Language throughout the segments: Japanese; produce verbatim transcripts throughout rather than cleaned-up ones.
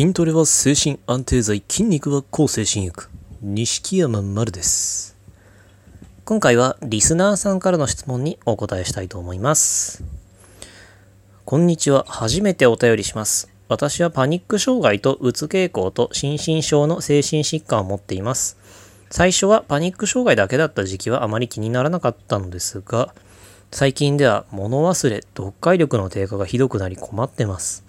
筋トレは精神安定剤、筋肉は抗精神薬、錦山丸です。今回はリスナーさんからの質問にお答えしたいと思います。こんにちは、初めてお便りします。私はパニック障害とうつ傾向と心身症の精神疾患を持っています。最初はパニック障害だけだった時期はあまり気にならなかったのですが、最近では物忘れ、読解力の低下がひどくなり困ってます。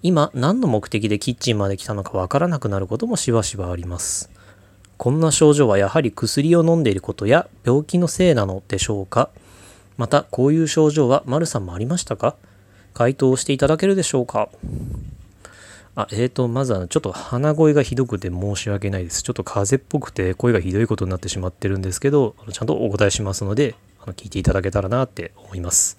今何の目的でキッチンまで来たのかわからなくなることもしばしばあります。こんな症状はやはり薬を飲んでいることや病気のせいなのでしょうか。またこういう症状は丸さんもありましたか。回答していただけるでしょうか。あ、えーとまずはちょっと鼻声がひどくて申し訳ないです。ちょっと風邪っぽくて声がひどいことになってしまってるんですけど、ちゃんとお答えしますので聞いていただけたらなって思います。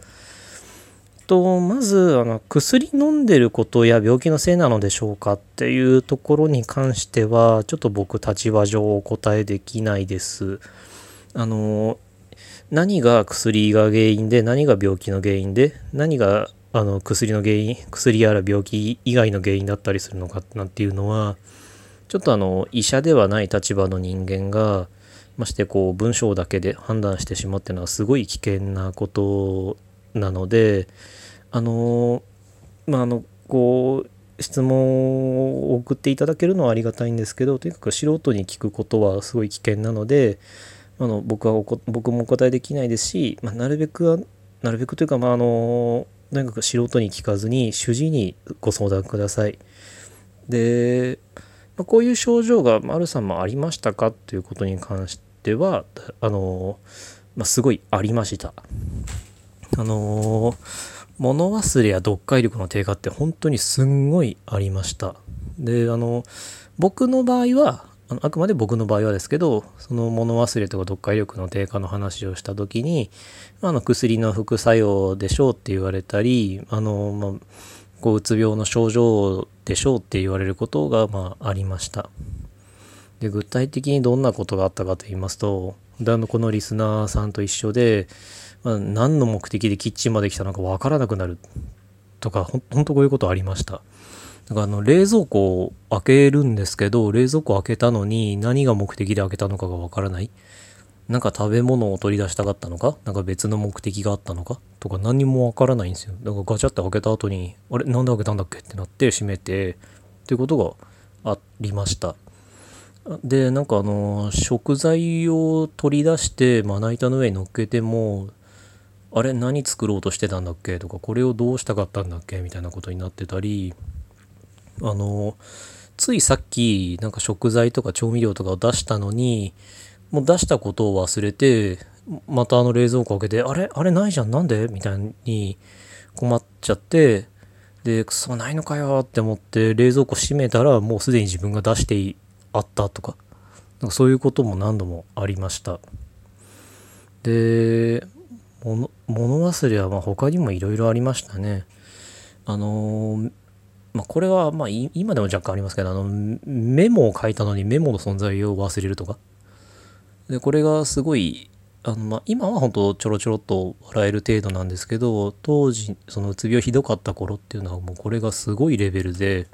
とまずあの薬飲んでることや病気のせいなのでしょうかっていうところに関しては、ちょっと僕立場上お答えできないです。あの何が薬が原因で、何が病気の原因で、何があの薬の原因薬やら病気以外の原因だったりするのかなんていうのは、ちょっとあの医者ではない立場の人間がましてこう文章だけで判断してしまうっていうのはすごい危険なことなので、あのまああのこう質問を送っていただけるのはありがたいんですけど、とにかく素人に聞くことはすごい危険なので、あの僕はおこ僕もお答えできないですし、まあ、なるべくはなるべくというか、まああのとにかく素人に聞かずに主治医にご相談ください。で、まあ、こういう症状が丸さんもありましたかということに関しては、あのまあ、すごいありました。あのー、物忘れや読解力の低下って本当にすんごいありました。で、あの僕の場合はあのあくまで僕の場合はですけど、その物忘れとか読解力の低下の話をした時に、あの薬の副作用でしょうって言われたり、あのまあこううつ病の症状でしょうって言われることがまあありました。で、具体的にどんなことがあったかと言いますと、であのこのリスナーさんと一緒で、まあ、何の目的でキッチンまで来たのかわからなくなるとか、ほんとこういうことありました。だからあの冷蔵庫を開けるんですけど、冷蔵庫開けたのに何が目的で開けたのかがわからない。なんか食べ物を取り出したかったのか、なんか別の目的があったのかとか何もわからないんですよ。だからガチャって開けた後に、あれなんで開けたんだっけってなって閉めてっていうことがありました。で、なんかあの食材を取り出してまな板の上に乗っけても、あれ何作ろうとしてたんだっけとか、これをどうしたかったんだっけみたいなことになってたり、あのついさっきなんか食材とか調味料とかを出したのに、もう出したことを忘れて、またあの冷蔵庫開けて、あれあれないじゃんなんでみたいに困っちゃって、でクソないのかよって思って冷蔵庫閉めたら、もうすでに自分が出してあったとか、なんかそういうことも何度もありました。で物忘れはまあ他にもいろいろありましたね。あのー、まあ、これはまあ今でも若干ありますけど、あのメモを書いたのにメモの存在を忘れるとかで、これがすごいあの、まあ、今は本当ちょろちょろっと笑える程度なんですけど、当時そのうつ病ひどかった頃っていうのはもうこれがすごいレベルで、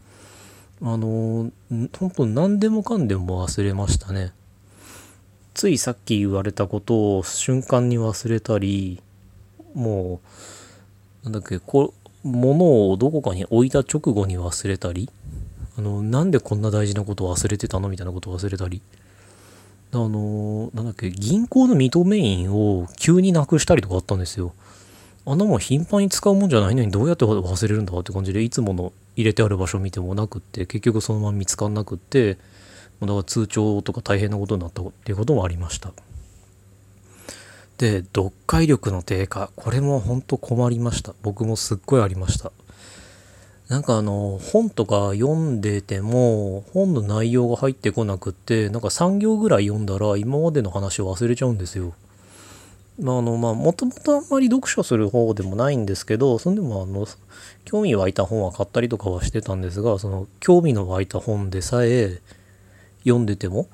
あのー、本当何でもかんでも忘れましたね。ついさっき言われたことを瞬間に忘れたり、もうなんだっけこ物をどこかに置いた直後に忘れたり、あのなんでこんな大事なことを忘れてたのみたいなことを忘れたり、あのなんだっけ銀行の認め印を急になくしたりとかあったんですよ。あんなもん頻繁に使うもんじゃないのにどうやって忘れるんだって感じで、いつもの入れてある場所見てもなくって、結局そのまま見つかんなくって、だから通帳とか大変なことになったっていうこともありました。で、読解力の低下、これも本当困りました。僕もすっごいありました。なんかあの本とか読んでても本の内容が入ってこなくって、なんかさん行ぐらい読んだら今までの話を忘れちゃうんですよ。まああのまあもともとあんまり読書する方でもないんですけど、それでもあの興味湧いた本は買ったりとかはしてたんですが、その興味の湧いた本でさえ読んでても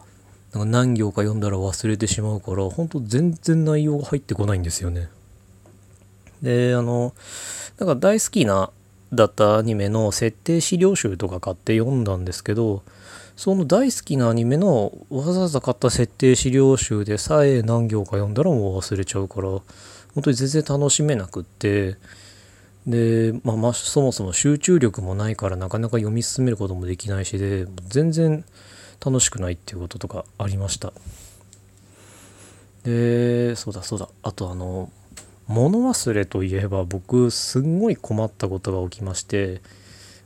なんか何行か読んだら忘れてしまうから、本当全然内容が入ってこないんですよね。で、あのなんか大好きなだったアニメの設定資料集とか買って読んだんですけど、その大好きなアニメのわざわざ買った設定資料集でさえ何行か読んだらもう忘れちゃうから、本当に全然楽しめなくって、で、まあ、まあそもそも集中力もないからなかなか読み進めることもできないしで、全然楽しくないっていうこととかありました。で、そうだそうだ、あとあの物忘れといえば僕すんごい困ったことが起きまして、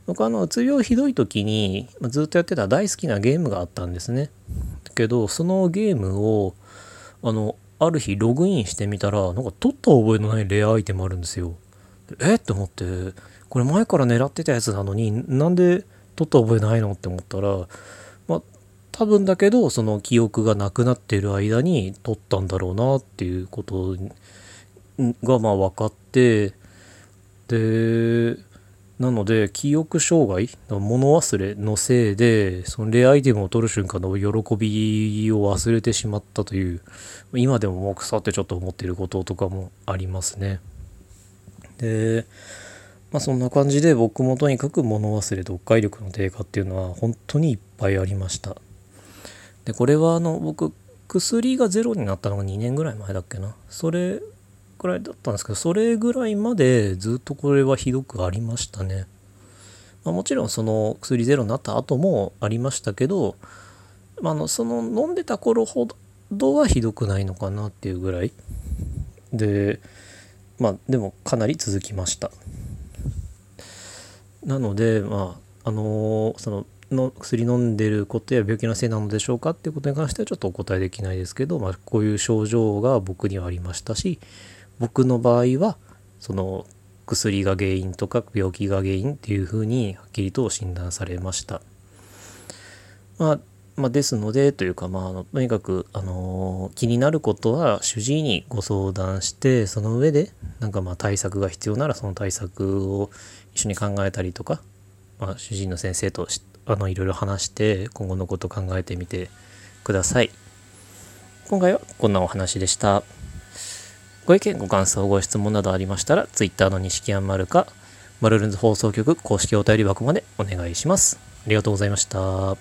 僕あのうつ病ひどい時にずっとやってた大好きなゲームがあったんですね。だけどそのゲームをあのある日ログインしてみたら、なんか取った覚えのないレアアイテムあるんですよ。えって思って、これ前から狙ってたやつなのになんで取った覚えないのって思ったら、まあ多分だけどその記憶がなくなっている間に取ったんだろうなっていうことがまあ分かって、でなので記憶障害、物忘れのせいでそのレアアイテムを取る瞬間の喜びを忘れてしまったという、今でももう腐ってちょっと思っていることとかもありますね。で、まあ、そんな感じで僕もとにかく物忘れ、読解力の低下っていうのは本当にいっぱいありました。でこれはあの僕薬がゼロになったのがにねんぐらい前だっけな、それくらいだったんですけど、それぐらいまでずっとこれはひどくありましたね。まあ、もちろんその薬ゼロになった後もありましたけど、まあ、のその飲んでた頃ほどはひどくないのかなっていうぐらいで、まあでもかなり続きました。なのでまああのー、そのの薬飲んでることや病気のせいなのでしょうかっていうことに関してはちょっとお答えできないですけど、まあ、こういう症状が僕にはありましたし、僕の場合はその薬が原因とか病気が原因っていうふうにはっきりと診断されました。まあ、まあ、ですのでというか、まあ、あのとにかく、あのー、気になることは主治医にご相談して、その上でなんかまあ対策が必要ならその対策を一緒に考えたりとか、まあ、主治医の先生とあのいろいろ話して今後のことを考えてみてください。今回はこんなお話でした。ご意見、ご感想、ご質問などありましたら、Twitter の錦山丸か、マルルンズ放送局公式お便り箱までお願いします。ありがとうございました。